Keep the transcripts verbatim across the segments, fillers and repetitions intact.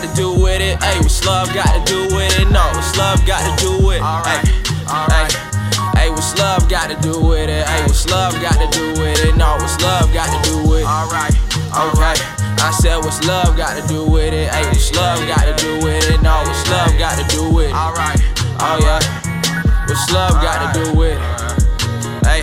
got to do with it? Ayy, what's love got to do with it? No, what's love got to do with it? Ayy, ayy, ayy, what's love got to do with it? Ayy, what's love got to do with it? No, what's love got to do with it? Alright, alright. I said, what's love got to do with it? Ayy, what's love got to do with it? No, what's love got to do with it? Alright, oh yeah. What's love got to do with it? Ayy,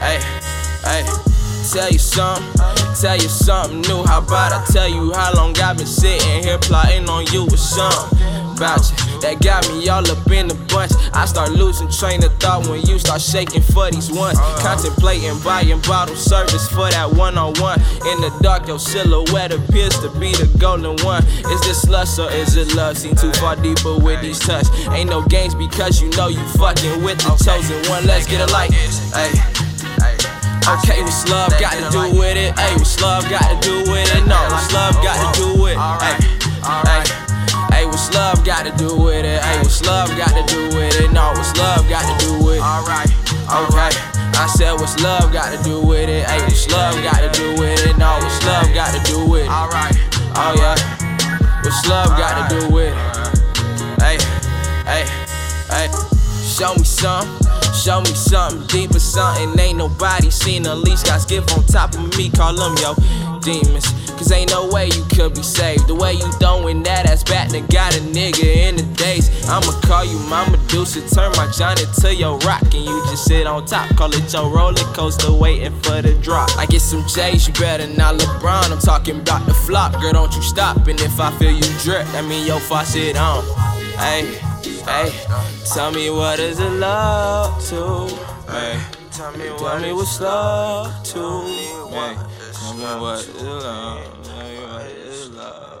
ayy, ayy. Tell you something, tell you something new. How about I tell you how long I've been sitting here plotting on you with something about you that got me all up in a bunch. I start losing train of thought when you start shaking for these ones. Contemplating buying bottle service for that one-on-one. In the dark, your silhouette appears to be the golden one. Is this lust or is it love? Seem too far deeper with these touch. Ain't no games because you know you fucking with the chosen one. Let's get a light. Ay. Okay, what's love got to do with it? Ayy, what's love got to do with it? No, what's love got to do with it? Ayy, ayy, ayy, what's love got to do with it? Ayy, what's love got to do with it? No, what's love got to do with it? Alright, alright. I said, what's love got to do with it? Ayy, what's love got to do with it? No, what's love got to do with it? Alright, oh yeah. What's love got to do with it? Ayy, ayy, ayy. Show me some. Show me something deeper, something ain't nobody seen. At least got skip on top of me, call them yo demons. Cause ain't no way you could be saved. The way you throwing that ass back, then got a nigga in the daze. I'ma call you my Medusa, turn my Johnny to your rock, and you just sit on top. Call it your roller coaster, waiting for the drop. I get some J's, you better not LeBron. I'm talking about the flop, girl, don't you stop. And if I feel you drip, that mean your faucet on. Ayy. Ay, tell me what is it love to? Ay, tell me tell what me what's love to? Ay, tell me what is love? Tell me what is love?